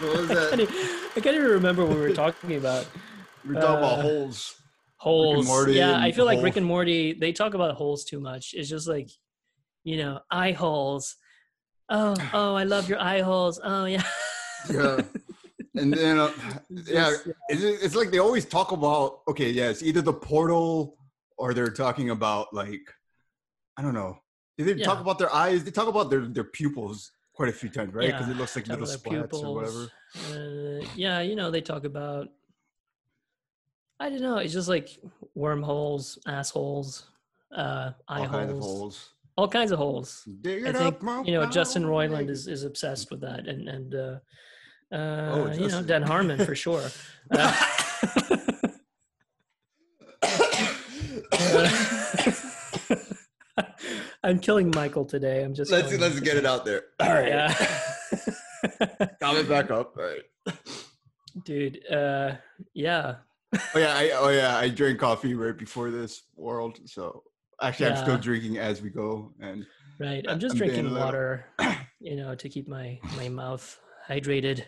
What was that? I can't even remember what we were talking about. We were talking about holes. Holes. Yeah, I feel like Rick and Morty, they talk about holes too much. It's just like, you know, eye holes. Oh, I love your eye holes. Oh, yeah. Yeah. And then, yeah, it's like they always talk about, okay, yeah, it's either the portal or they're talking about, like, I don't know. They talk about their eyes. They talk about their pupils quite a few times, right? Because it looks like little splats or whatever. Yeah, you know, they talk about, I don't know. It's just like wormholes, assholes, eye holes. All kinds of holes. All kinds of holes. I think, you know, Justin Roiland is obsessed with that. And you know, Dan Harmon for sure. I'm killing Michael today. I'm just let's get it out there. All right. Comment back up. All right. Dude, yeah. I drank coffee right before this world. So actually I'm still drinking as we go. And right. I'm just drinking water, you know, to keep my mouth hydrated.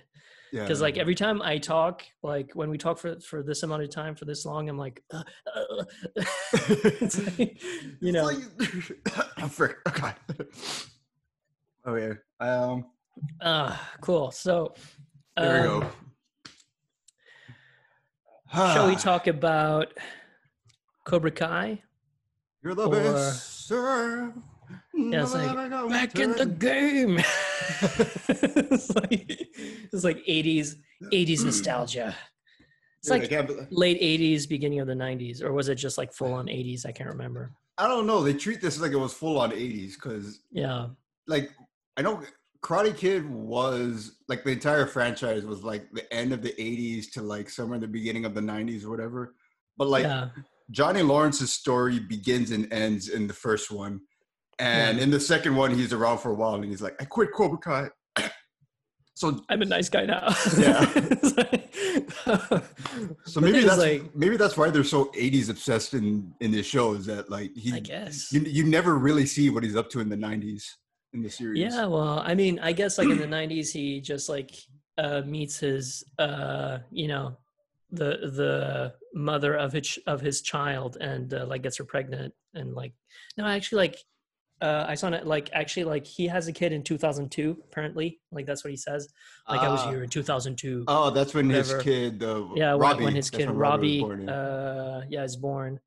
Yeah. Because like every time I talk, like when we talk for this amount of time for this long, I'm like, it's like, you know. I'm frick. Okay. Oh yeah. Cool. So there we go. Shall we talk about Cobra Kai? You're the best, sir. Yeah, it's like, back in the game. it's like 80s nostalgia. It's like late 80s, beginning of the 90s. Or was it just like full on 80s? I can't remember. I don't know. They treat this like it was full on 80s because like I know Karate Kid was like the entire franchise was like the end of the 80s to like somewhere in the beginning of the 90s or whatever. But like Johnny Lawrence's story begins and ends in the first one. And in the second one, he's around for a while, and he's like, "I quit Cobra Kai." So I'm a nice guy now. Yeah. So maybe that's why they're so 80s obsessed in this show is that like I guess you never really see what he's up to in the 90s in the series. Yeah, well, I mean, I guess like in the 90s, he just like meets his you know the mother of his child and like gets her pregnant and like no actually like. I saw it like actually like he has a kid in 2002 apparently like that's what he says like I was here in 2002. Oh, that's when whatever. His kid Robbie, when his kid Robbie born, yeah. Is born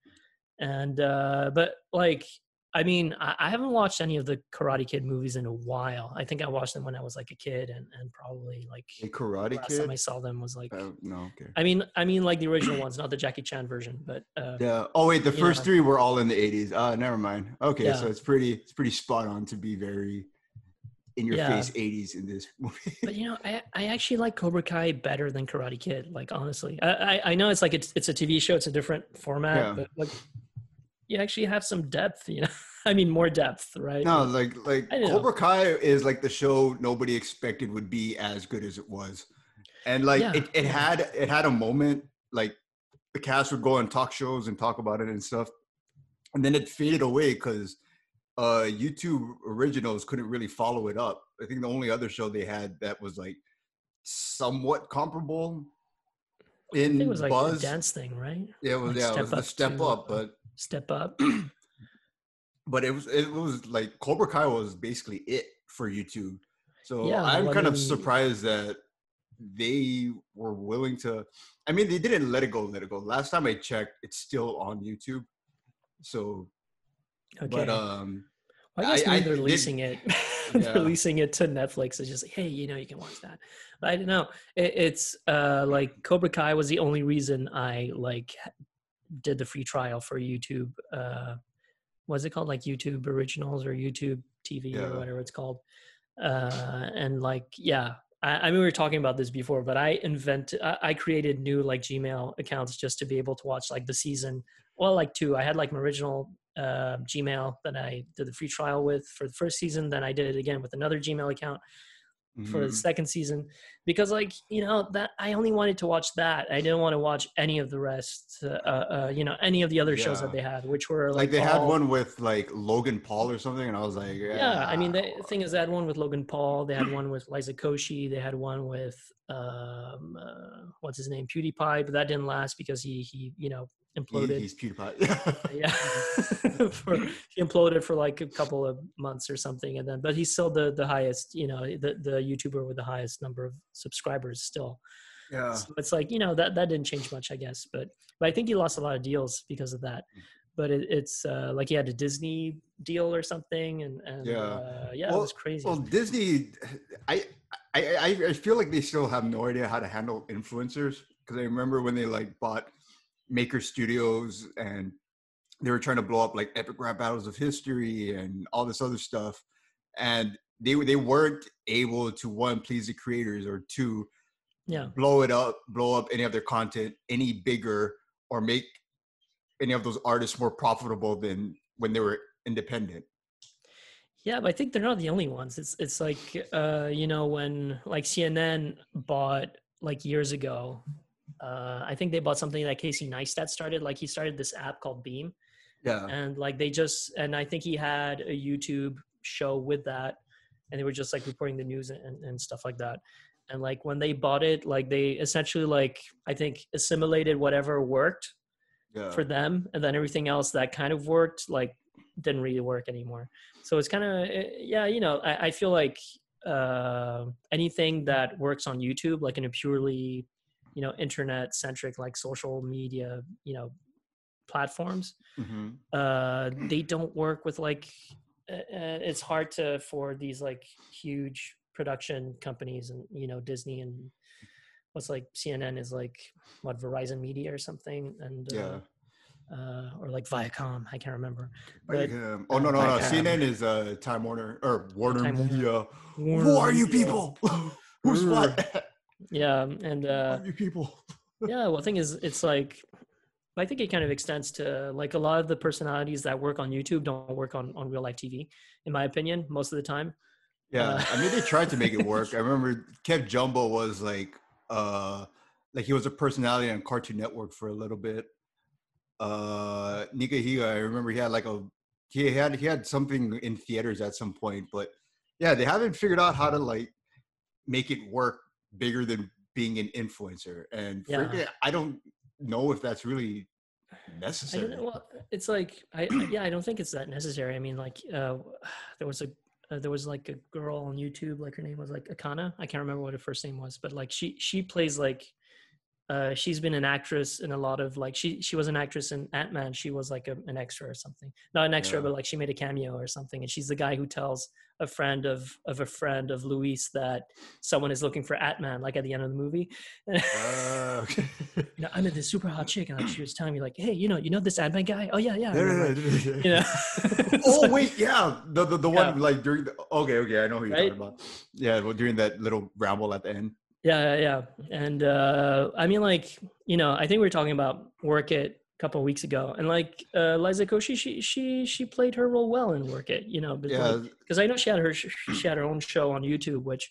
and but like I mean I haven't watched any of the Karate Kid movies in a while. I think I watched them when I was like a kid and probably like a Karate last Kid? Time I saw them was like no okay. I mean like the original ones, not the Jackie Chan version but yeah oh wait the first know. Three were all in the 80s never mind okay yeah. So it's pretty spot on to be very in your face 80s in this movie. But you know I actually like Cobra Kai better than Karate Kid like honestly. I know it's like it's a TV show, it's a different format but like you actually have some depth, you know. I mean, more depth, right? No, like Cobra Kai is like the show nobody expected would be as good as it was, and like it had a moment. Like the cast would go on talk shows and talk about it and stuff, and then it faded away because YouTube originals couldn't really follow it up. I think the only other show they had that was like somewhat comparable in it was like buzz. The dance thing, right? Yeah, it was. Like yeah, it was the Step Up, but. Step Up. But it was like Cobra Kai was basically it for YouTube. So I'm kind of surprised that they were willing to, I mean, they didn't let it go. Last time I checked, it's still on YouTube. So, okay. But, well, I guess they're releasing it. Releasing it to Netflix is just like, hey, you know, you can watch that. But I don't know. It's like Cobra Kai was the only reason I like did the free trial for YouTube what's it called like YouTube Originals or YouTube TV or whatever it's called and like I mean we were talking about this before but I created new like Gmail accounts just to be able to watch like the season well like two. I had like my original Gmail that I did the free trial with for the first season, then I did it again with another Gmail account for the second season, because, like, you know, that I only wanted to watch that. I didn't want to watch any of the rest, you know, any of the other shows that they had, which were like they had one with like Logan Paul or something, and I was like, yeah. I mean, the thing is, they had one with Logan Paul. They had one with Liza Koshy. They had one with what's his name, PewDiePie, but that didn't last because he you know, imploded. He's PewDiePie. Yeah, he imploded for like a couple of months or something, and then, but he's still the highest, you know, the YouTuber with the highest number of subscribers still. Yeah. So it's like, you know, that didn't change much, I guess, but I think he lost a lot of deals because of that. But it's like he had a Disney deal or something, and it was crazy. Well, Disney, I feel like they still have no idea how to handle influencers, because I remember when they like bought Maker Studios and they were trying to blow up like epic rap battles of history and all this other stuff, and they weren't able to, one, please the creators, or two, blow up any of their content any bigger or make any of those artists more profitable than when they were independent. Yeah, but I think they're not the only ones. It's like, you know, when like CNN bought like years ago, I think they bought something that Casey Neistat started. Like he started this app called Beam. Yeah. And like and I think he had a YouTube show with that, and they were just like reporting the news and stuff like that. And like when they bought it, like they essentially like, I think, assimilated whatever worked for them, and then everything else that kind of worked, like, didn't really work anymore. So it's kind of, you know, I feel like anything that works on YouTube, like in a purely, you know, internet centric, like social media, you know, platforms, they don't work with like, it's hard to, for these like huge production companies and, you know, Disney and what's like CNN is like what, Verizon Media or something. And, or like Viacom, I can't remember. But, oh no, CNN is Time Warner or Warner Media. Who are you people? Who's what? Yeah, and who are you people? Yeah, well, the thing is, it's like, I think it kind of extends to like a lot of the personalities that work on YouTube don't work on real life TV, in my opinion, most of the time. Yeah, I mean, they tried to make it work. I remember Kev Jumbo was like he was a personality on Cartoon Network for a little bit. Nika Higa, I remember he had like he had something in theaters at some point, but yeah, they haven't figured out how to like make it work bigger than being an influencer. And I don't know if that's really necessary. It's like, I don't think it's that necessary. I mean, like, there was like a girl on YouTube, like her name was like Akana. I can't remember what her first name was, but like she plays like, she's been an actress in a lot of like, she was an actress in Ant-Man. She was like an extra or something, not an extra, but like she made a cameo or something. And she's the guy who tells a friend of Luis that someone is looking for Ant-Man, like at the end of the movie. Okay. You know, I met this super hot chick, and like she was telling me like, hey, you know this Ant-Man guy? Oh yeah. You know? Oh wait, yeah, the one like during the okay, I know who you're talking about. Yeah, well, during that little ramble at the end. Yeah. And I mean, like, you know, I think we were talking about Work It a couple of weeks ago, and like Liza Koshy, she played her role well in Work It, you know, because I know she had her own show on YouTube, which,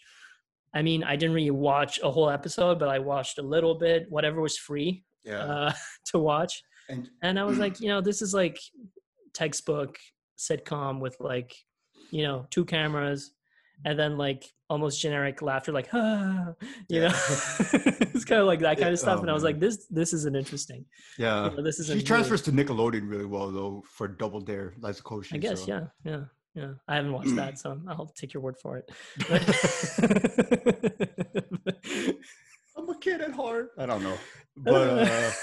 I mean, I didn't really watch a whole episode, but I watched a little bit, whatever was free to watch. And I was like, you know, this is like textbook sitcom with like, you know, two cameras, and then like almost generic laughter, like, ah, you know, it's kind of like that kind of stuff. And I was like, this isn't interesting. Yeah. You know, this is she transfers to Nickelodeon really well though, for Double Dare, Liza Koshy. I guess. So. Yeah. I haven't watched that, so I'll take your word for it. I'm a kid at heart. I don't know. But,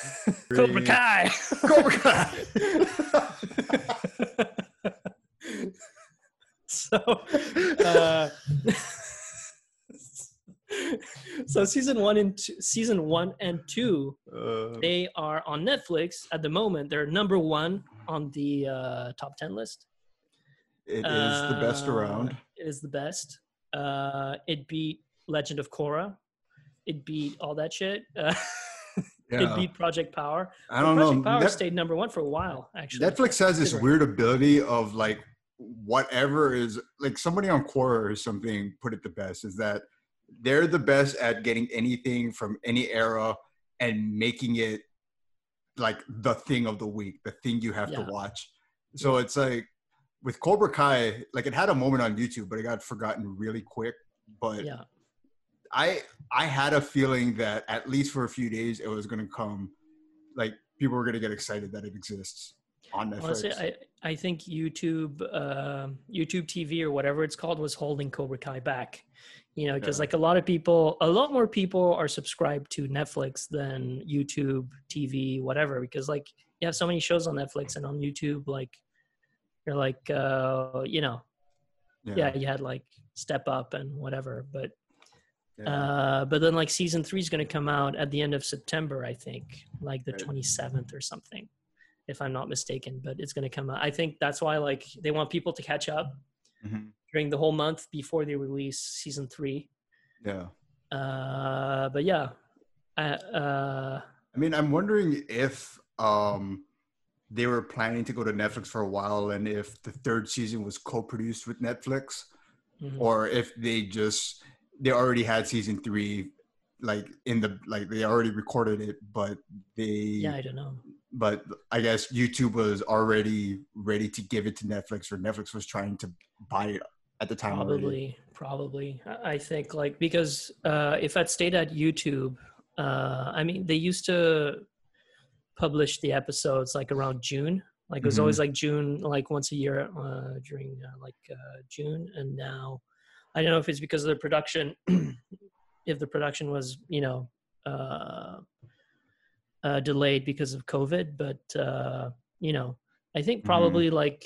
Cobra Kai. Cobra Kai. So season 1 and 2 they are on Netflix at the moment. They're number 1 on the top 10 list. It is the best around. It is the best. It beat Legend of Korra. It beat all that shit. It beat Project Power. I don't know. Project Power stayed number 1 for a while, actually. Netflix has this weird ability of like, whatever is like, somebody on Quora or something put it the best, is that They're the best at getting anything from any era and making it like the thing of the week, the thing you have to watch. So it's like with Cobra Kai, like it had a moment on YouTube, but it got forgotten really quick. But I had a feeling that at least for a few days, it was going to come, like people were going to get excited that it exists on Netflix. Honestly, I think YouTube TV or whatever it's called was holding Cobra Kai back, you know, because like a lot more people are subscribed to Netflix than YouTube TV, whatever, because like you have so many shows on Netflix and on YouTube, like you're like, you know, you had like Step Up and whatever, but then like season 3 is going to come out at the end of September, I think, like the 27th or something, if I'm not mistaken, but it's going to come out. I think that's why like they want people to catch up during the whole month before they release season 3. Yeah. But yeah. I mean, I'm wondering if they were planning to go to Netflix for a while and if the third season was co-produced with Netflix or if they already had season 3 they already recorded it, but I don't know. But I guess YouTube was already ready to give it to Netflix, or Netflix was trying to buy it at the time. Probably. I think like, because if I'd stayed at YouTube, I mean, they used to publish the episodes like around June. Like it was always like June, like once a year during June. And now I don't know if it's because of the production, if the production was, you know, delayed because of COVID, but you know, I think probably like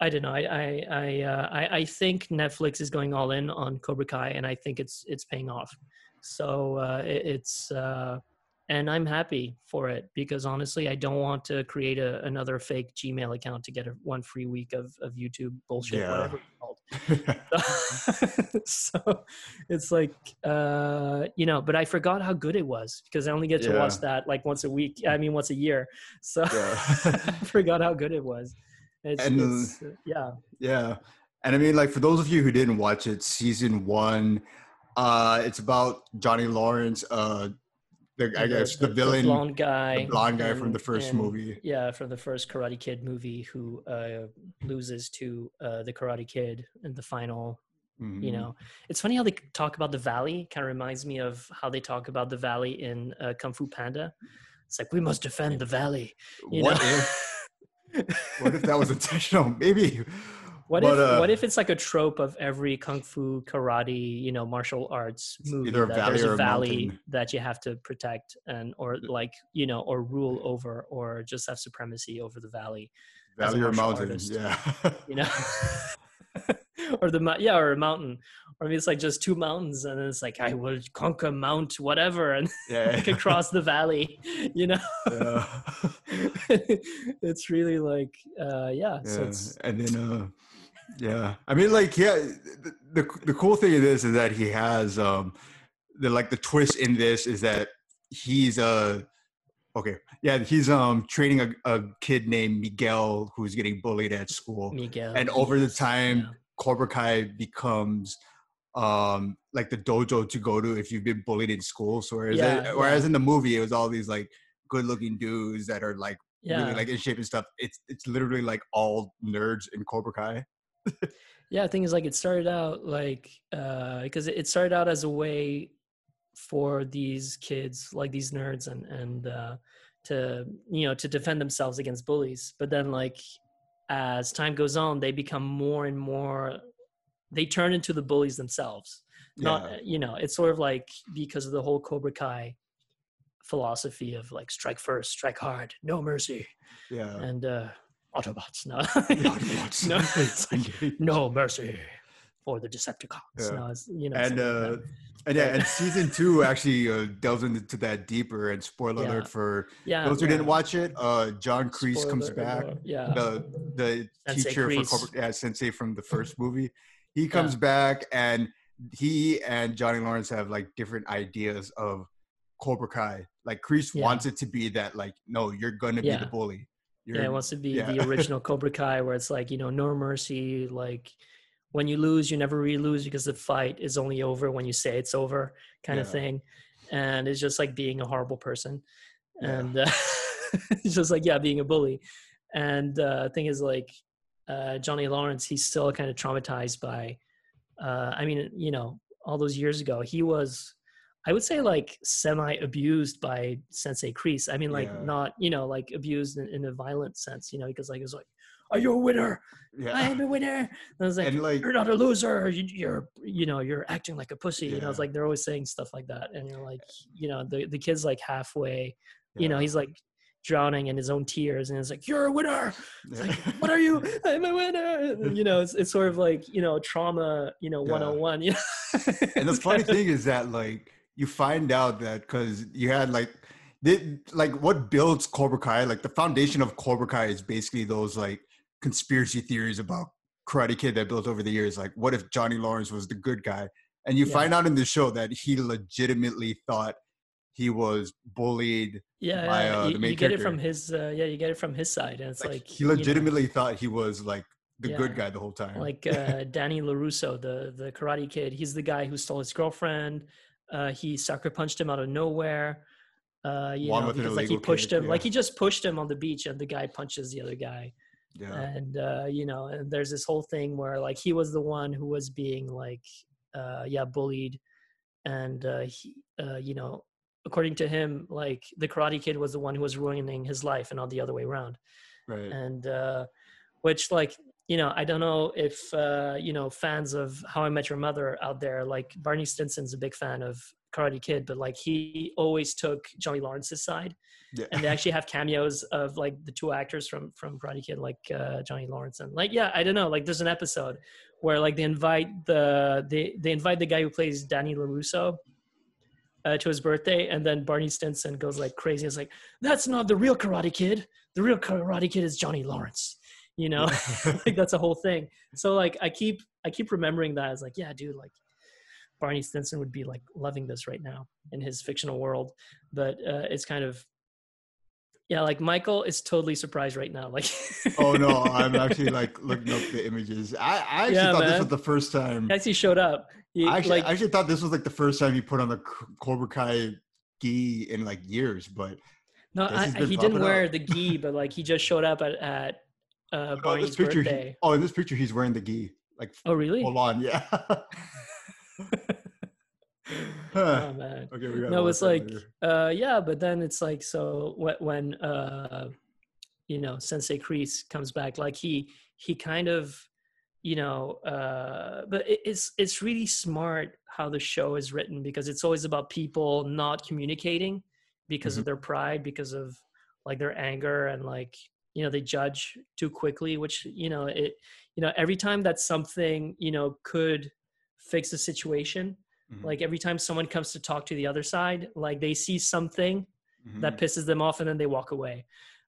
I don't know. I think Netflix is going all in on Cobra Kai, and I think it's paying off. So and I'm happy for it because honestly, I don't want to create another fake Gmail account to get one free week of YouTube bullshit, whatever it's called. So it's like you know, but I forgot how good it was because I only get to watch that like once a year, so I forgot how good it was. And I mean, like for those of you who didn't watch it, season 1 it's about Johnny Lawrence, the villain, the blonde guy from the first movie. Yeah, from the first Karate Kid movie, who loses to the Karate Kid in the final. You know, it's funny how they talk about the Valley. Kind of reminds me of how they talk about the Valley in Kung Fu Panda. It's like, we must defend the Valley. What if that was intentional? Maybe. What if it's like a trope of every kung fu, karate, you know, martial arts movie, either that there's a valley that you have to protect or rule over, or just have supremacy over the valley or mountain, you know, or a mountain, or maybe it's like just two mountains, and then it's like I will conquer Mount whatever, and across the valley, you know. It's really like, So it's, and then. I mean, like, the cool thing of this is that he has the twist in this is that he's training a kid named Miguel who's getting bullied at school. And over the time, Cobra Kai becomes like the dojo to go to if you've been bullied in school. So whereas in the movie it was all these like good-looking dudes that are like really like in shape and stuff. It's literally like all nerds in Cobra Kai. The thing is, like, it started out like because it started out as a way for these kids, like these nerds, and to, you know, to defend themselves against bullies. But then, like, as time goes on, they become more and more, they turn into the bullies themselves. Not, you know, it's sort of like because of the whole Cobra Kai philosophy of like strike first, strike hard, no mercy. And Autobots, no. Autobots. No, it's like, no mercy for the Decepticons. No, it's, you know, and season 2 actually delves into that deeper. And spoiler alert for those who didn't watch it, John Kreese comes back. The Sensei teacher Kreese. For Cobra, Sensei from the first movie. He comes back, and he and Johnny Lawrence have like different ideas of Cobra Kai. Like Kreese wants it to be that, like, no, you're gonna be the bully. It wants to be the original Cobra Kai, where it's like, you know, no mercy, like when you lose, you never really lose because the fight is only over when you say it's over kind of thing. And it's just like being a horrible person. And it's just like, being a bully. And the thing is like, Johnny Lawrence, he's still kind of traumatized by, I mean, you know, all those years ago, he was, I would say like semi-abused by Sensei Kreese. I mean, like not, you know, like abused in a violent sense, you know, because like, it was like, are you a winner? I am a winner. And I was like, you're not a loser. You're acting like a pussy. You know, it's like, they're always saying stuff like that. And you're like, you know, the kid's like halfway, you know, he's like drowning in his own tears. And it's like, you're a winner. It's like, what are you? I'm a winner. And, you know, it's sort of like, you know, trauma, you know, 101. You know? And the funny thing is that like, you find out that cause you had like what builds Cobra Kai, like the foundation of Cobra Kai is basically those like conspiracy theories about Karate Kid that built over the years. Like what if Johnny Lawrence was the good guy? And you find out in the show that he legitimately thought he was bullied by the main character. You get it from his side. And it's like he legitimately thought he was like the good guy the whole time. Like Danny LaRusso, the Karate Kid, he's the guy who stole his girlfriend. He sucker punched him out of nowhere. He just pushed him on the beach and the guy punches the other guy. And, you know, and there's this whole thing where like, he was the one who was being like, bullied. And, you know, according to him, like the Karate Kid was the one who was ruining his life and not the other way around. Right. And, which like, you know, I don't know if, you know, fans of How I Met Your Mother out there, like Barney Stinson's a big fan of Karate Kid, but like he always took Johnny Lawrence's side, and they actually have cameos of like the two actors from Karate Kid, like Johnny Lawrence and like I don't know, like there's an episode where like they invite the guy who plays Danny LaRusso to his birthday, and then Barney Stinson goes like crazy. It's like that's not the real Karate Kid. The real Karate Kid is Johnny Lawrence. You know, like that's a whole thing. So like I keep remembering that as like dude, like Barney Stinson would be like loving this right now in his fictional world, but it's kind of, like Michael is totally surprised right now. Like, oh no, I'm actually like looking up the images. I actually thought this was the first time. As he showed up, I actually thought this was like the first time he put on the Cobra Kai gi in like years, but no, he didn't wear the gi, but like he just showed up at Barney's birthday. In this picture, he's wearing the gi. Like, oh really? Full on, Oh, man. Okay, it's like but then it's like so when you know Sensei Kreese comes back, like he kind of, you know, but it's really smart how the show is written, because it's always about people not communicating because of their pride, because of like their anger, and like, you know, they judge too quickly, which, you know, it, you know, every time that something, you know, could fix the situation, like every time someone comes to talk to the other side, like they see something that pisses them off and then they walk away,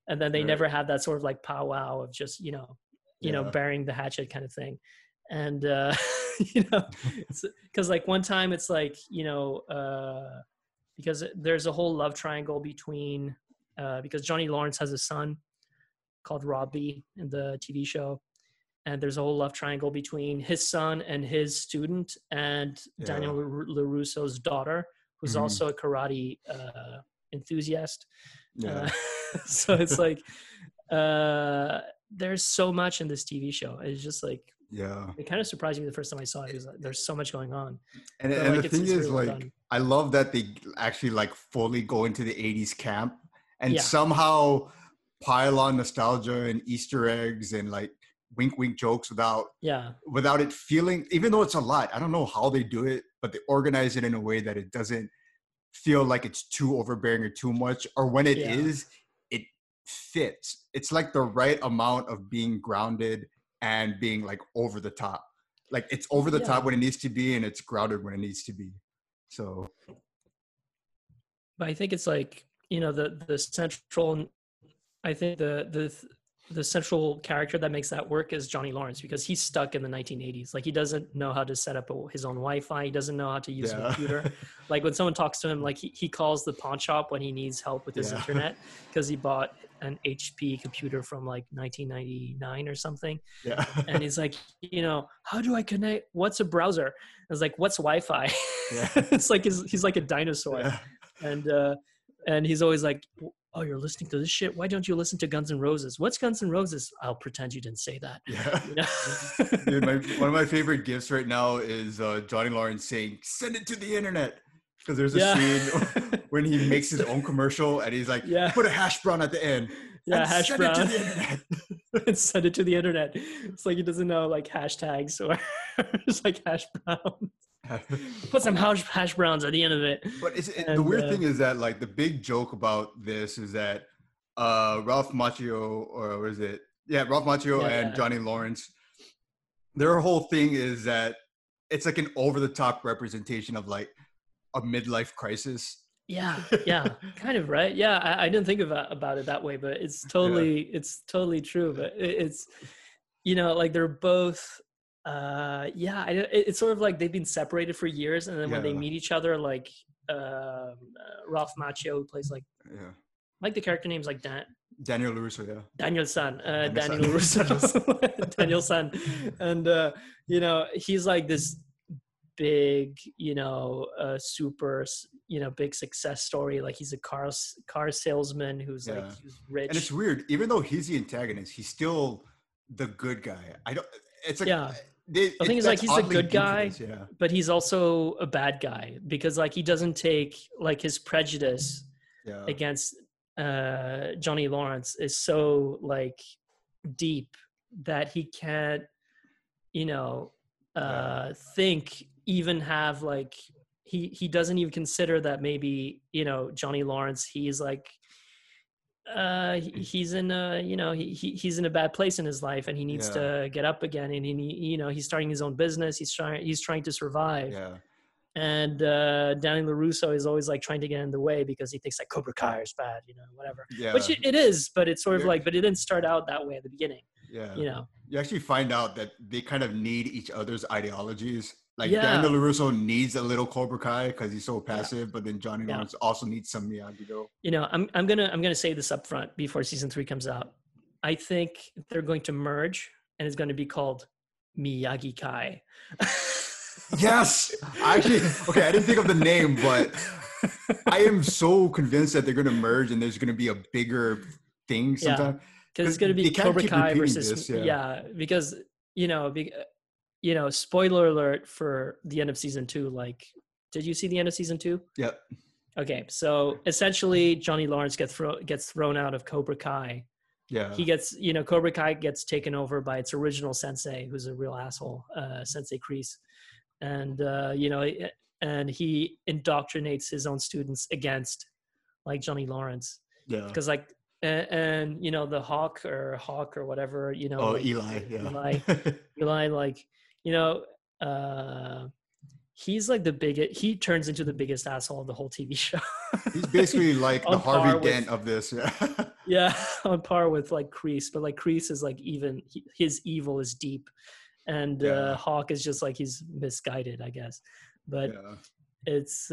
and then they never have that sort of like powwow of just, you know, burying the hatchet kind of thing. And you know, because like one time it's like, you know, because there's a whole love triangle between because Johnny Lawrence has a son called Robbie in the TV show. And there's a whole love triangle between his son and his student and Daniel LaRusso's daughter, who's also a karate enthusiast. So it's like, there's so much in this TV show. It's just like, it kind of surprised me the first time I saw it. It was like, there's so much going on. And like, the thing is, really like, done. I love that they actually like fully go into the 80s camp and somehow pile on nostalgia and Easter eggs and like, wink wink jokes without it feeling, even though it's a lot. I don't know how they do it, but they organize it in a way that it doesn't feel like it's too overbearing or too much, or when it is, it fits. It's like the right amount of being grounded and being like over the top. Like it's over the top when it needs to be, and it's grounded when it needs to be. So but I think it's like, you know, the central, I think the central character that makes that work is Johnny Lawrence, because he's stuck in the 1980s. Like he doesn't know how to set up his own Wi-Fi. He doesn't know how to use a computer. Like when someone talks to him, like he calls the pawn shop when he needs help with his internet, because he bought an HP computer from like 1999 or something. Yeah. And he's like, you know, how do I connect? What's a browser? I was like, what's Wi-Fi? Yeah. It's like, he's like a dinosaur. Yeah. And he's always like, oh, you're listening to this shit? Why don't you listen to Guns N' Roses? What's Guns N' Roses? I'll pretend you didn't say that. Yeah. You know? Dude, one of my favorite gifs right now is Johnny Lawrence saying, send it to the internet. Because there's a scene when he makes his own commercial and he's like, put a hash brown at the end. Yeah, and hash brown. Send it to the internet. And send it to the internet. It's like he doesn't know like hashtags or just like hash brown. Put some hash browns at the end of it. But the weird thing is that like the big joke about this is that Ralph Macchio, or what is it? Yeah, Ralph Macchio and Johnny Lawrence, their whole thing is that it's like an over-the-top representation of like a midlife crisis. Yeah, yeah, kind of, right? Yeah, I didn't think about it that way, but it's totally true. But it's, you know, like they're both... it's sort of like they've been separated for years, and then when they meet each other, like Ralph Macchio, who plays like like the character names like Daniel LaRusso, Daniel San, and you know, he's like this big, you know, super, you know, big success story. Like he's a car salesman who's like who's rich, and it's weird. Even though he's the antagonist, he's still the good guy. It's like the thing is, like, he's a good guy, but he's also a bad guy because, like, he doesn't take, like, his prejudice against Johnny Lawrence is so, like, deep that he can't, you know, he doesn't even consider that maybe, you know, Johnny Lawrence, he's like, he's in a, you know, he's in a bad place in his life, and he needs to get up again, and he's starting his own business, he's trying to survive, and Daniel LaRusso is always like trying to get in the way because he thinks like Cobra Kai is bad, you know, whatever, which it is, but it's sort of like, but it didn't start out that way at the beginning. You know, you actually find out that they kind of need each other's ideologies. Like Daniel LaRusso needs a little Cobra Kai because he's so passive, but then Johnny Lawrence also needs some Miyagi-Do. You know, I'm gonna say this up front before season 3 comes out. I think they're going to merge, and it's going to be called Miyagi Kai. Yes, I didn't think of the name, but I am so convinced that they're going to merge, and there's going to be a bigger thing sometime. Because it's going to be Cobra Kai versus this, because you know. You know, spoiler alert for the end of season 2. Like, did you see the end of season 2? Yep. Okay, so essentially, Johnny Lawrence gets thrown out of Cobra Kai. Yeah. He gets, you know, Cobra Kai gets taken over by its original sensei, who's a real asshole, Sensei Kreese, and you know, and he indoctrinates his own students against, like, Johnny Lawrence. Yeah. Because like. And you know, the Hawk or whatever, you know, Eli, like, you know, he's like the biggest, he turns into the biggest asshole of the whole TV show. He's basically like the Harvey Dent of this. On par with like Kreese, but like Kreese is like, even his evil is deep, and Hawk is just like, he's misguided, I guess. But it's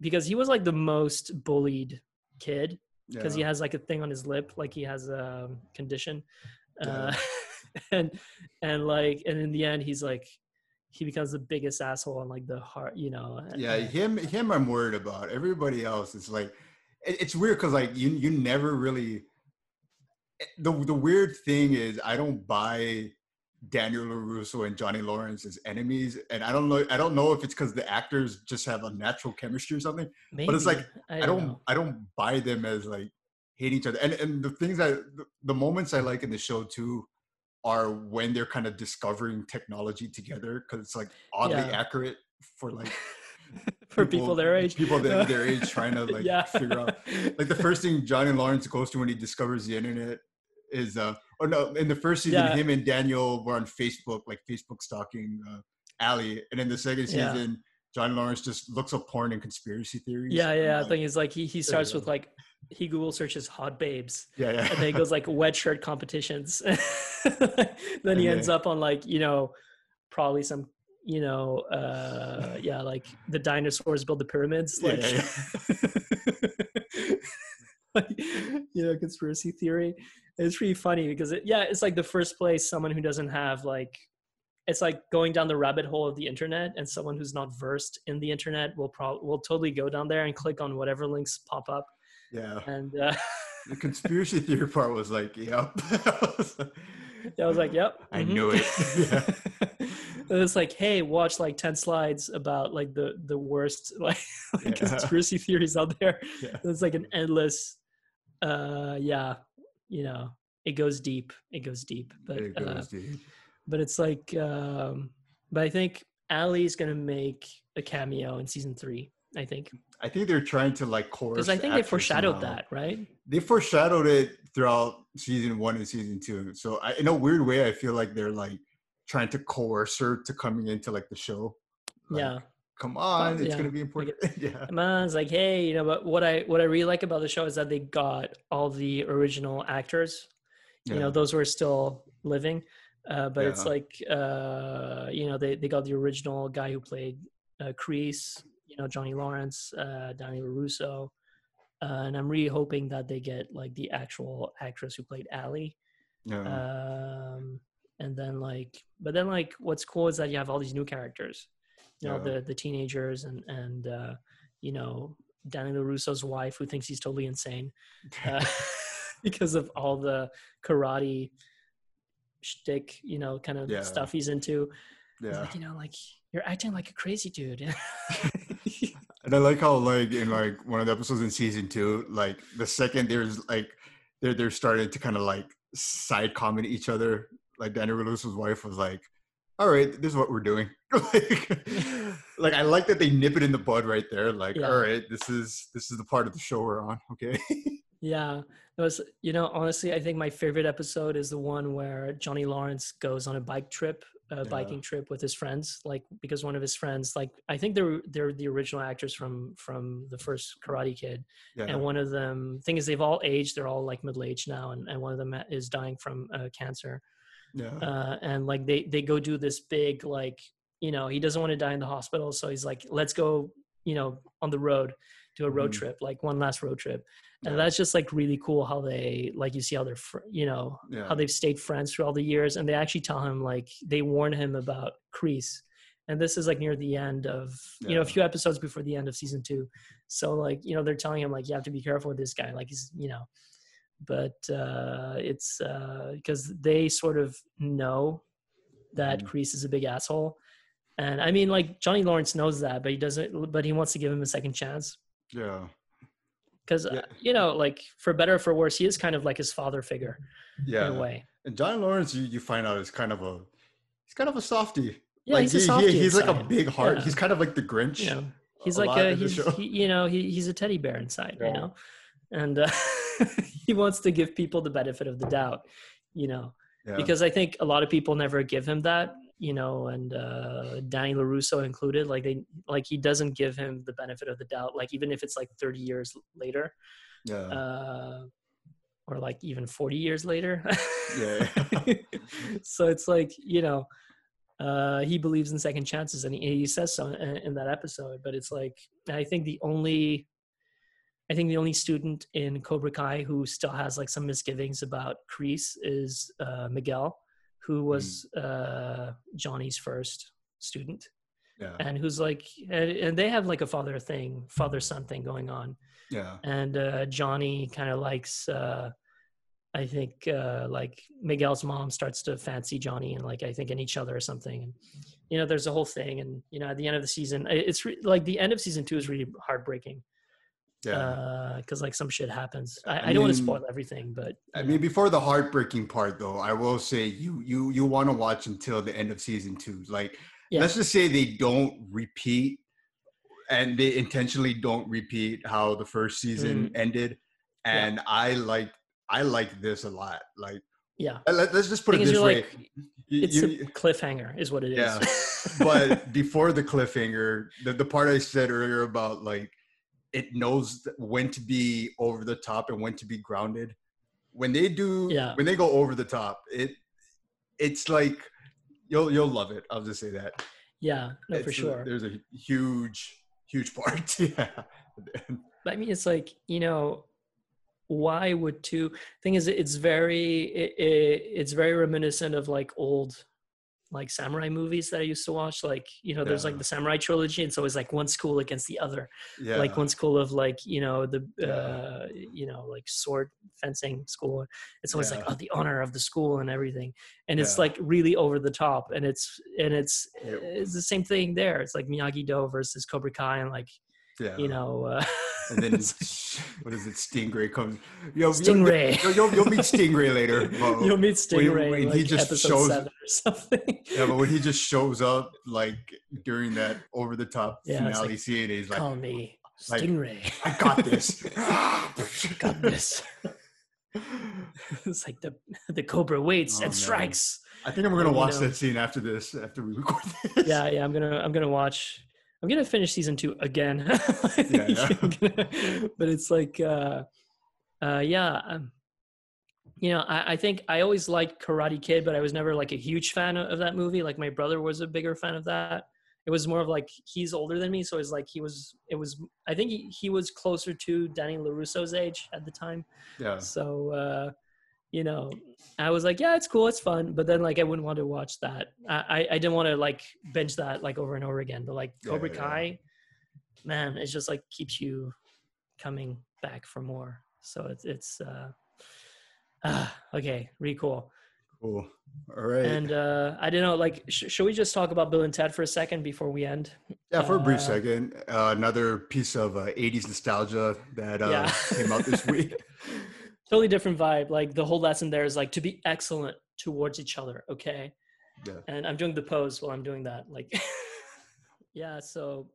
because he was like the most bullied kid. Because he has like a thing on his lip, like he has a condition, and in the end he's like, he becomes the biggest asshole on like the heart, you know. Him I'm worried about. Everybody else is like, it's weird because like you never really. The weird thing is I don't buy Daniel LaRusso and Johnny Lawrence as enemies, and I don't know if it's because the actors just have a natural chemistry or something. Maybe. But it's like I don't buy them as like hating each other, and the things the moments I like in the show too are when they're kind of discovering technology together, because it's like oddly accurate for like for people their age, their age trying to like figure out, like, the first thing Johnny Lawrence goes to when he discovers the internet is in the first season him and Daniel were on Facebook, like Facebook stalking Ali, and in the second season John Lawrence just looks up porn and conspiracy theories. I think it's like he starts with like, he Google searches hot babes, and then he goes like wet shirt competitions. Then he ends up on like, you know, probably some, you know, like the dinosaurs build the pyramids, like conspiracy theory. It's pretty funny because it, it's like the first place someone who doesn't have like, it's like going down the rabbit hole of the internet, and someone who's not versed in the internet will totally go down there and click on whatever links pop up. Yeah. And the conspiracy theory part was like, yep. I was like, yep. Mm-hmm. I knew it. Yeah. It was like, hey, watch like 10 slides about like the worst like conspiracy theories out there. Yeah. It's like an endless, it goes deep. It goes deep. But it goes deep. But it's like, but I think Ali's going to make a cameo in season 3, I think. I think they're trying to like coerce. Because I think they foreshadowed that, right? They foreshadowed it throughout season 1 and season 2. So in a weird way, I feel like they're like trying to coerce her to coming into like the show. Like, yeah. Come on, it's going to be important. Yeah. Come on, it's like, hey, but what I really like about the show is that they got all the original actors. You know, those were still living. But it's like, they got the original guy who played Kreese, Johnny Lawrence, Daniel LaRusso. And I'm really hoping that they get like the actual actress who played Ali. Yeah. But then what's cool is that you have all these new characters, the teenagers and Daniel LaRusso's wife who thinks he's totally insane because of all the karate shtick, stuff he's into. Yeah. Like, you're acting like a crazy dude. And I like how like in like one of the episodes in season 2, like the second there's like they're starting to kind of like side comment each other. Like Daniel LaRusso's wife was like, all right, this is what we're doing. like I like that they nip it in the bud right there. Like, all right, this is the part of the show we're on. Okay. Yeah. It was, honestly, I think my favorite episode is the one where Johnny Lawrence goes on a biking trip with his friends, like, because one of his friends, like, I think they're the original actors from the first Karate Kid. Yeah. And one of them, thing is, they've all aged. They're all like middle-aged now. And one of them is dying from cancer. Yeah. And like, they go do this big, like, he doesn't want to die in the hospital. So he's like, let's go, on the road, do a road trip, like one last road trip. And that's just like really cool how they like, you see how they're, how they've stayed friends through all the years. And they actually tell him, like, they warn him about Kreese. And this is like near the end of, a few episodes before the end of season 2. So like, they're telling him like, you have to be careful with this guy. Like he's, but it's because they sort of know that Kreese is a big asshole. And I mean, like Johnny Lawrence knows that, but he wants to give him a second chance. Yeah. Because, like, for better or for worse, he is kind of like his father figure in a way. And John Lawrence, you find out, is kind of a softie. Yeah, like, he's a softie. He's like a big heart. Yeah. He's kind of like the Grinch. He's like he's a teddy bear inside, And he wants to give people the benefit of the doubt, Because I think a lot of people never give him that, and Danny LaRusso included, like he doesn't give him the benefit of the doubt, like even if it's like 30 years later, or like even 40 years later. So it's like, he believes in second chances, and he says so in that episode. But it's like, I think the only student in Cobra Kai who still has like some misgivings about Kreese is Miguel, who was Johnny's first student, and who's like, and they have like a father-son thing going on. Yeah. And Johnny kind of likes, I think like Miguel's mom starts to fancy Johnny and like, I think in each other or something. And, there's a whole thing. And, at the end of the season, it's like the end of season 2 is really heartbreaking. Yeah, because like some shit happens. I don't want to spoil everything, but I mean, before the heartbreaking part, though, I will say you want to watch until the end of season 2. Like, let's just say they don't repeat, and they intentionally don't repeat how the first season ended. And I like this a lot. Like, let's just put it this way: like, it's a cliffhanger, is what it is. Yeah, but before the cliffhanger, the part I said earlier about like, it knows when to be over the top and when to be grounded. When they do, when they go over the top, it's like you'll love it. I'll just say that. Yeah, no, for sure. There's a huge, huge part. Yeah. But I mean, it's like why would two? Thing is, it's very reminiscent of like old, like samurai movies that I used to watch. Like, you know, yeah. There's like the samurai trilogy. And so it's like one school against the other, yeah. Like one school of like, you know, the, you know, like sword fencing school. It's always like, oh, the honor of the school and everything. And it's like really over the top. And it's the same thing there. It's like Miyagi-Do versus Cobra Kai and like, you know, and then what is it? Stingray comes. Stingray. You'll meet Stingray later. But you'll meet Stingray. When like he just shows up or something. Yeah, but when he just shows up, like during that over-the-top finale, like, scene, he's like, "Call me Stingray. Like, I got this. I got this." It's like the cobra waits and strikes. I think I'm gonna watch that scene after this. After we record this. Yeah. I'm gonna watch. I'm going to finish season 2 again, but it's like, you know, I think I always liked Karate Kid, but I was never like a huge fan of that movie. Like my brother was a bigger fan of that. It was more of like, he's older than me. So it's like, I think he was closer to Danny LaRusso's age at the time. Yeah. So, you know, I was like, yeah, it's cool, it's fun, but then like I wouldn't want to watch that. I didn't want to like binge that like over and over again. But like Cobra Kai, man, it's just like keeps you coming back for more. So okay, really cool. Cool. All right. And I don't know, like, should we just talk about Bill and Ted for a second before we end? Yeah, for a brief second. Another piece of 80s nostalgia that came out this week. Totally different vibe. Like the whole lesson there is like to be excellent towards each other. Okay. Yeah. And I'm doing the pose while I'm doing that. Like, yeah. So,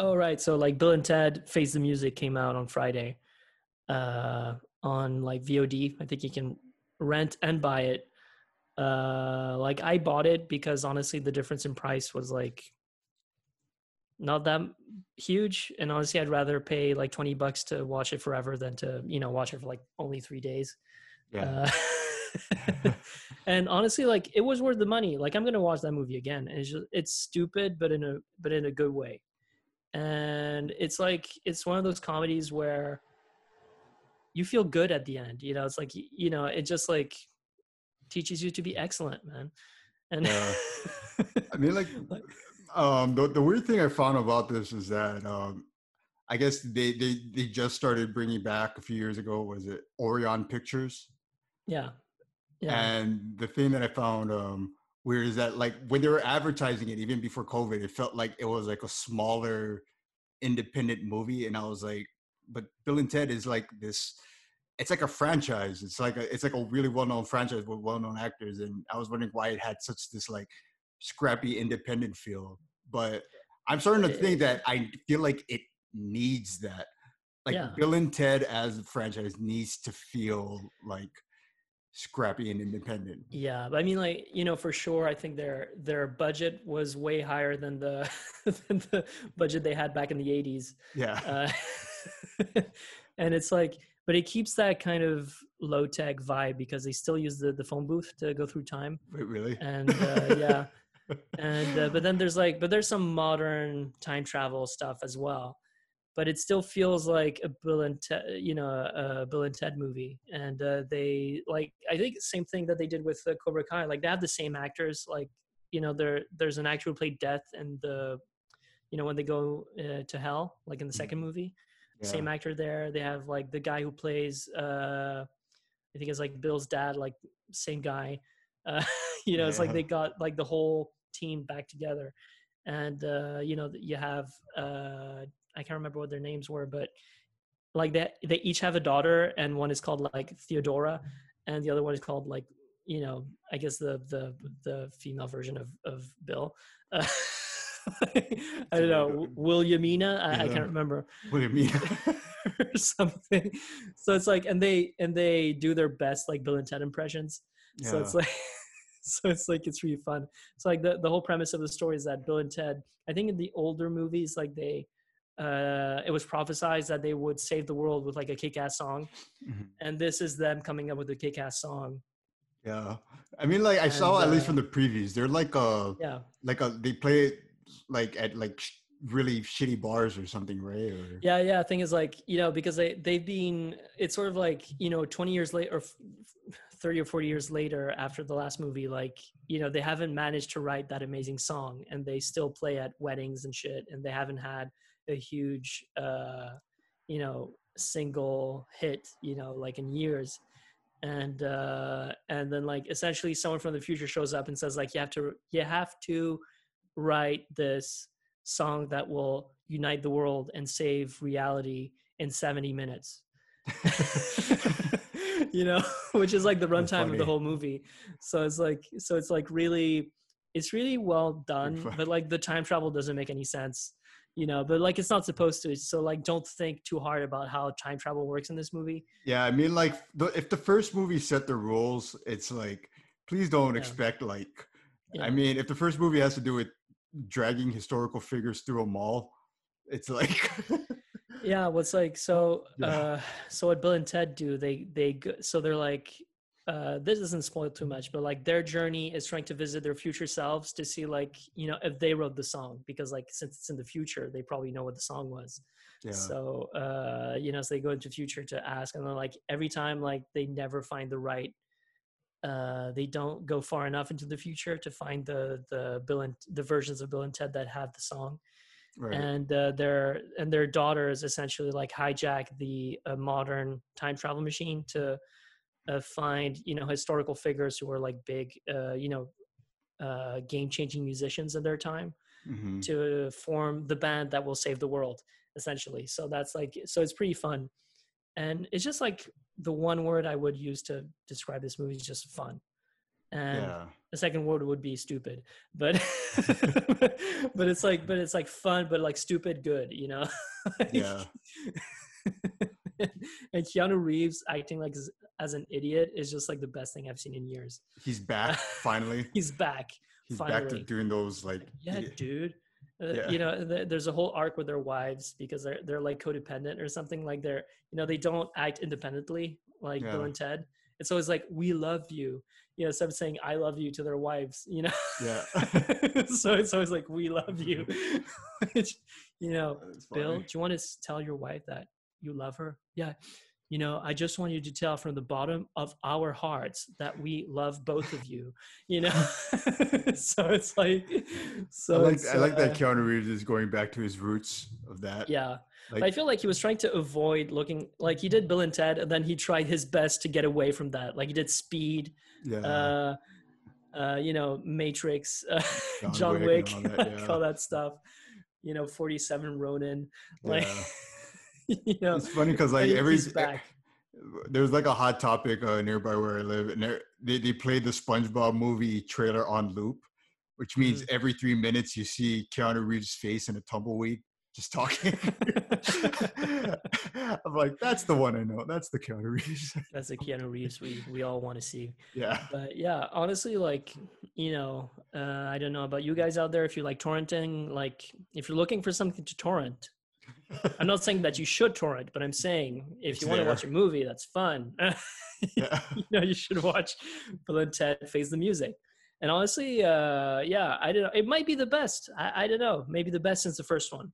all right. So like Bill and Ted Face the Music came out on Friday, on like VOD. I think you can rent and buy it. Like I bought it because honestly, the difference in price was like not that huge, and honestly I'd rather pay like $20 to watch it forever than to, you know, watch it for like only 3 days. And honestly, like it was worth the money. Like I'm gonna watch that movie again, and it's just, it's stupid but in a good way. And it's like, it's one of those comedies where you feel good at the end, you know. It's like, you know, it just like teaches you to be excellent, man. And I mean, like the weird thing I found about this is that I guess they just started bringing back a few years ago, was it Orion Pictures? Yeah. And the thing that I found weird is that like when they were advertising it, even before COVID, it felt like it was like a smaller independent movie, and I was like, but Bill and Ted is like this. It's like a franchise. It's like a really well-known franchise with well-known actors, and I was wondering why it had such this like scrappy independent feel. But I'm starting to think that I feel like it needs that. Like Bill and Ted as a franchise needs to feel like scrappy and independent. Yeah, but I mean, like, you know, for sure, I think their budget was way higher than the budget they had back in the 80s. Yeah. And it's like, but it keeps that kind of low tech vibe because they still use the phone booth to go through time. Wait, really? And yeah. And but then there's some modern time travel stuff as well, but it still feels like a Bill and Ted, you know, a Bill and Ted movie. And they like, I think same thing that they did with Cobra Kai. Like they have the same actors. Like, you know, there's an actor who played Death and the, you know, when they go to hell, like in the second movie, same actor there. They have like the guy who plays I think it's like Bill's dad, like same guy. You know, it's like they got like the whole team back together. And you know, you have I can't remember what their names were, but like they each have a daughter, and one is called like Theodora, and the other one is called like, you know, I guess the female version of Bill. I don't know, Williamina. I can't remember, Williamina or something. So it's like, and they do their best like Bill and Ted impressions. Yeah. So it's like it's really fun. It's like the whole premise of the story is that Bill and Ted, I think in the older movies, like they it was prophesized that they would save the world with like a kick-ass song, and this is them coming up with a kick-ass song. Yeah, I mean, like I saw at least from the previews, they're like they play it like at like really shitty bars or something, right? Or... Yeah. I think it's like, you know, because they've been, it's sort of like, you know, 20 years later or 30 or 40 years later after the last movie, like, you know, they haven't managed to write that amazing song and they still play at weddings and shit. And they haven't had a huge, you know, single hit, you know, like in years. And then like essentially someone from the future shows up and says like, you have to write this song that will unite the world and save reality in 70 minutes, you know, which is like the runtime of the whole movie. So it's like really, it's really well done, but like the time travel doesn't make any sense, you know, but like, it's not supposed to. So like, don't think too hard about how time travel works in this movie. Yeah. I mean, like if the first movie set the rules, it's like, please don't expect like, I mean, if the first movie has to do with dragging historical figures through a mall, it's like so what Bill and Ted do, so they're like, this doesn't spoil too much, but like their journey is trying to visit their future selves to see like, you know, if they wrote the song, because like since it's in the future they probably know what the song was. So you know, so they go into future to ask, and then like every time like they never find the right, they don't go far enough into the future to find the versions of Bill and Ted that have the song, right. And their daughters essentially like hijack the modern time travel machine to find, you know, historical figures who are like big, you know, game-changing musicians in their time, mm-hmm. to form the band that will save the world, essentially. So that's like, so it's pretty fun, and it's just like. The one word I would use to describe this movie is just fun. And the second word would be stupid, but, but it's like fun, but like stupid good, you know? Yeah. And Keanu Reeves acting like as an idiot is just like the best thing I've seen in years. He's back. Finally. He's back to doing those like, dude. You know, there's a whole arc with their wives because they're like codependent or something, like they're, you know, they don't act independently like Bill and Ted. It's always like, we love you, you know, instead of saying I love you to their wives, you know. So it's always like, we love you. Which, you know, Bill, do you want to tell your wife that you love her? You know, I just want you to tell from the bottom of our hearts that we love both of you, you know? So it's like, I like that Keanu Reeves is going back to his roots of that. Yeah. Like, I feel like he was trying to avoid looking like he did Bill and Ted, and then he tried his best to get away from that. Like he did Speed, you know, Matrix, John Wick, and all that, like all that stuff, you know, 47 Ronin, like, you know, it's funny because like there's like a hot topic nearby where I live, and they played the SpongeBob movie trailer on loop, which means every 3 minutes you see Keanu Reeves' face in a tumbleweed just talking. I'm like, that's the one I know. That's the Keanu Reeves. That's the Keanu Reeves we all want to see. Yeah. But yeah, honestly, like, you know, I don't know about you guys out there. If you like torrenting, like if you're looking for something to torrent. I'm not saying that you should torrent, but I'm saying if you want to watch a movie that's fun, you know, you should watch Bill and Ted Face the Music. And honestly, I don't know. It might be the best. I don't know. Maybe the best since the first one.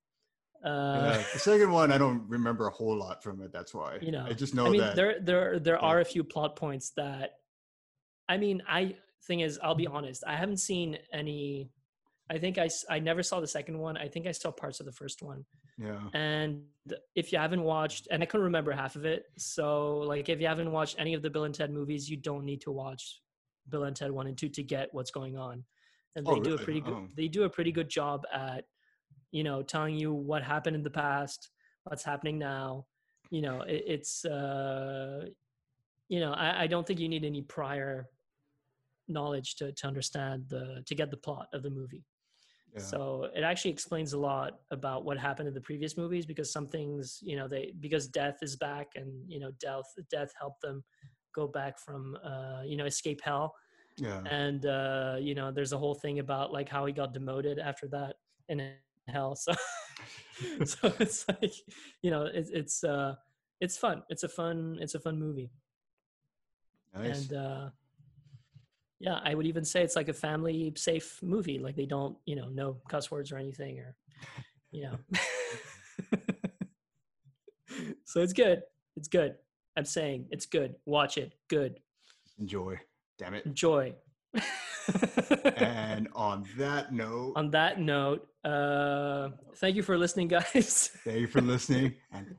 The second one, I don't remember a whole lot from it. That's why. You know, I just know that there are a few plot points that, I mean, I'll be honest. I haven't seen any. I think I never saw the second one. I think I saw parts of the first one. Yeah. And if you haven't watched, and I couldn't remember half of it. So like, if you haven't watched any of the Bill and Ted movies, you don't need to watch Bill and Ted 1 and 2 to get what's going on. And they do a pretty good, they do a pretty good job at, you know, telling you what happened in the past, what's happening now. You know, it's you know, I don't think you need any prior knowledge to understand to get the plot of the movie. Yeah. So it actually explains a lot about what happened in the previous movies, because some things, you know, because death is back, and, you know, death helped them go back from, you know, escape hell. Yeah. And, you know, there's a whole thing about like how he got demoted after that in hell. So, so it's like, you know, it's fun. It's a fun movie. Nice. And, yeah, I would even say it's like a family safe movie. Like they don't, you know, no cuss words or anything, or you know. So it's good. It's good. I'm saying it's good. Watch it. Good. Enjoy. Damn it. Enjoy. And on that note, thank you for listening, guys. Thank you for listening. And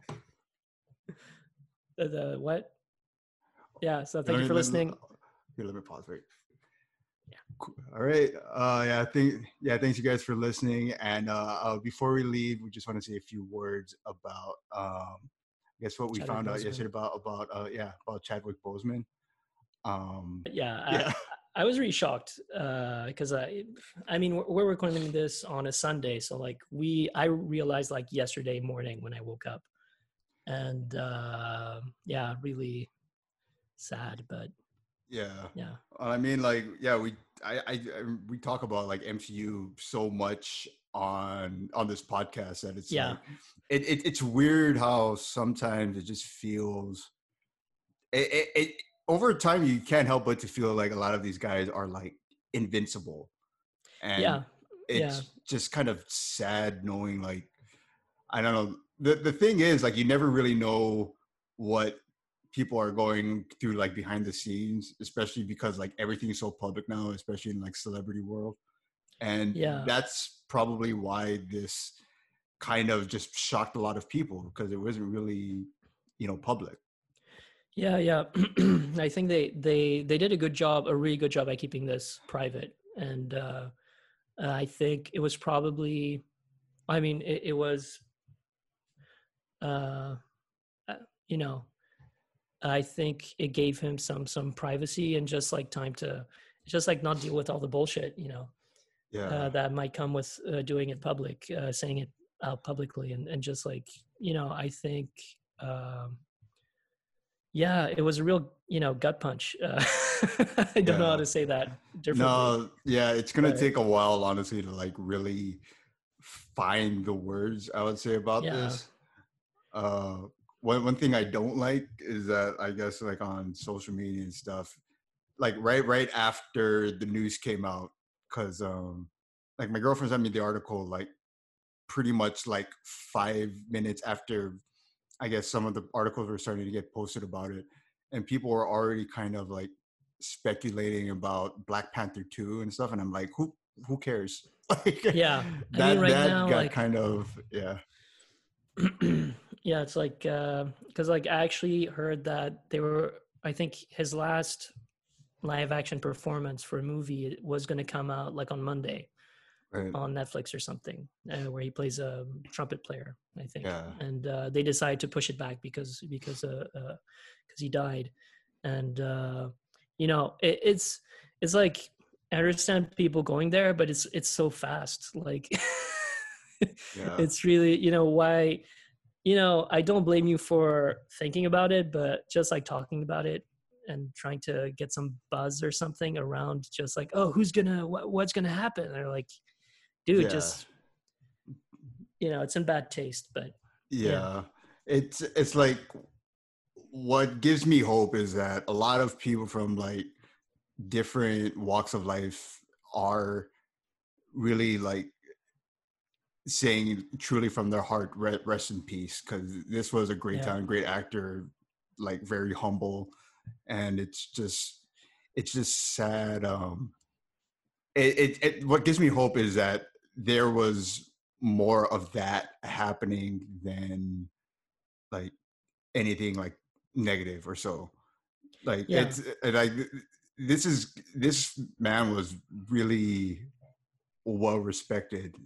what? Yeah. So thank you for listening. Here, let me pause. Right. Yeah. Cool. All right. Thanks you guys for listening. And before we leave, we just want to say a few words about I guess what we Chadwick found Boseman. Out yesterday about Chadwick Boseman. I was really shocked because I mean we're recording this on a Sunday, so like I realized like yesterday morning when I woke up, and really sad, but yeah. I mean, like, yeah, we talk about like MCU so much on this podcast that it's like, it's weird how sometimes it just feels it over time, you can't help but to feel like a lot of these guys are like invincible, and it's just kind of sad knowing, like, I don't know. The thing is, like, you never really know what people are going through, like behind the scenes, especially because like everything's so public now, especially in like celebrity world, and that's probably why this kind of just shocked a lot of people, because it wasn't really, you know, public. Yeah. I think they did a really good job at keeping this private. And I think it was probably, I mean, it was, you know, I think it gave him some privacy and just like time to just like not deal with all the bullshit, you know, that might come with doing it public, saying it out publicly, and just like, you know, I think... it was a real, you know, gut punch. I don't know how to say that differently. No, yeah, it's going to take a while, honestly, to like really find the words I would say about this. One thing I don't like is that I guess like on social media and stuff, like right after the news came out, because like my girlfriend sent me the article like pretty much like 5 minutes after I guess some of the articles were starting to get posted about it, and people were already kind of like speculating about Black Panther 2 and stuff. And I'm like, who cares? Like, It's like, cause like I actually heard that I think his last live action performance for a movie was going to come out like on Monday. Right. On Netflix or something, where he plays a trumpet player, I think. And they decided to push it back because he died. And you know, it's like I understand people going there, but it's so fast. Like, it's really, you know, why, you know, I don't blame you for thinking about it, but just like talking about it and trying to get some buzz or something around, just like, oh, what's gonna happen? And they're like, dude, just, you know, it's in bad taste, but it's like, what gives me hope is that a lot of people from like different walks of life are really like saying truly from their heart, rest in peace, because this was a great time, great actor, like very humble, and it's just sad. What gives me hope is that there was more of that happening than like anything like negative or so. Like it's like this man was really well respected,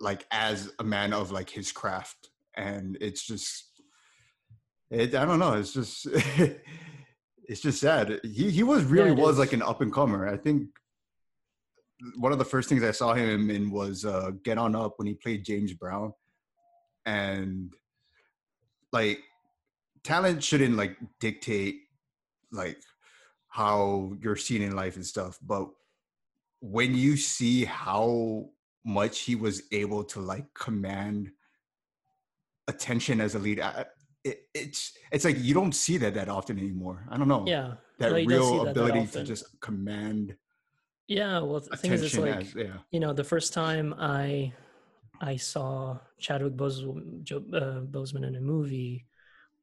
like as a man of like his craft, and I don't know. It's just. It's just sad. He was really like an up and comer. I think one of the first things I saw him in was Get On Up, when he played James Brown, and like talent shouldn't like dictate like how you're seen in life and stuff. But when you see how much he was able to like command attention as a lead, it's like you don't see that often anymore. I don't know. Yeah, that real ability to just command. Yeah, well, the thing is, it's like, you know, the first time I I saw Chadwick Boseman in a movie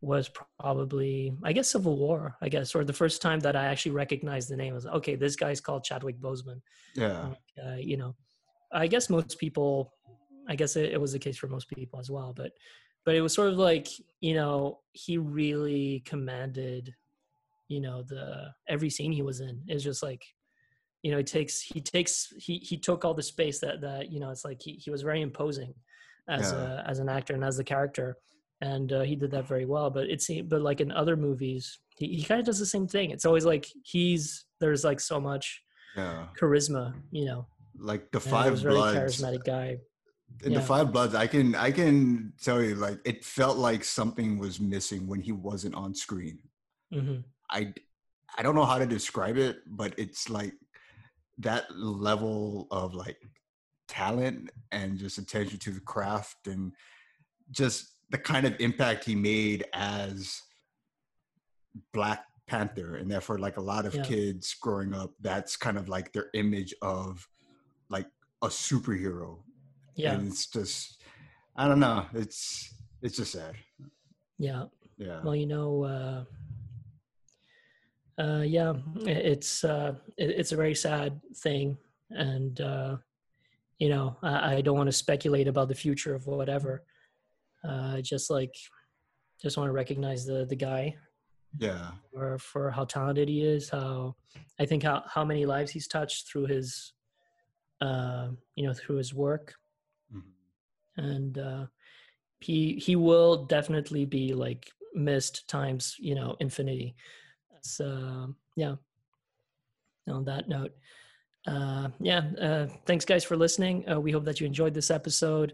was probably, I guess, Civil War, I guess, or the first time that I actually recognized the name. I was like, okay, this guy's called Chadwick Boseman. Yeah. You know, I guess most people, I guess it was the case for most people as well, but it was sort of like, you know, he really commanded, you know, every scene he was in. It's just like, you know, he took all the space that, you know, it's like he was very imposing as an actor and as the character. And he did that very well, but it seemed, but like in other movies, he kind of does the same thing. It's always like there's like so much charisma, you know, like the Five Bloods, really charismatic guy. In the Five Bloods, I can tell you, like, it felt like something was missing when he wasn't on screen. Mm-hmm. I don't know how to describe it, but it's like that level of like talent and just attention to the craft and just the kind of impact he made as Black Panther. And therefore, like, a lot of kids growing up, that's kind of like their image of like a superhero. Yeah. And it's just, I don't know. It's just sad. Yeah. Yeah. Well, you know, yeah, it's a very sad thing. And, you know, I don't want to speculate about the future of whatever. Just want to recognize the guy. Yeah. For how talented he is, how many lives he's touched through his, you know, through his work. Mm-hmm. And he will definitely be like missed times, you know, infinity. So yeah. On that note, thanks guys for listening. We hope that you enjoyed this episode.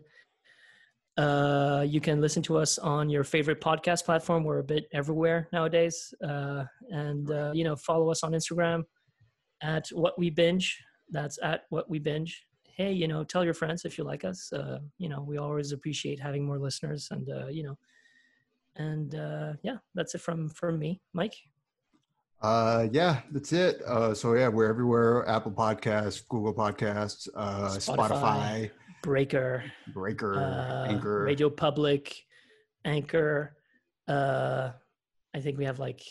You can listen to us on your favorite podcast platform. We're a bit everywhere nowadays. And you know, follow us on Instagram at WhatWeBinge. That's at WhatWeBinge. Hey, you know, tell your friends if you like us. You know, we always appreciate having more listeners. And, you know, and yeah, that's it from me. Mike? Yeah, that's it. So, yeah, we're everywhere. Apple Podcasts, Google Podcasts, Spotify. Breaker, Anchor, Radio Public, Anchor. I think we have like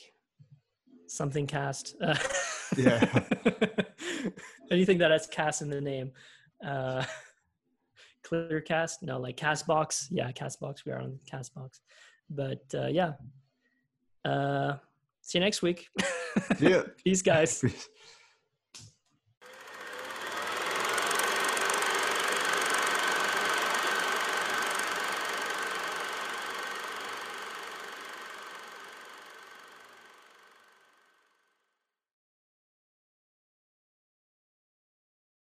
something Cast. Yeah. Anything that has Cast in the name. Clearcast? No, like Castbox. Yeah, Castbox. We are on Castbox. But yeah. See you next week. Yeah. Peace, guys. Peace.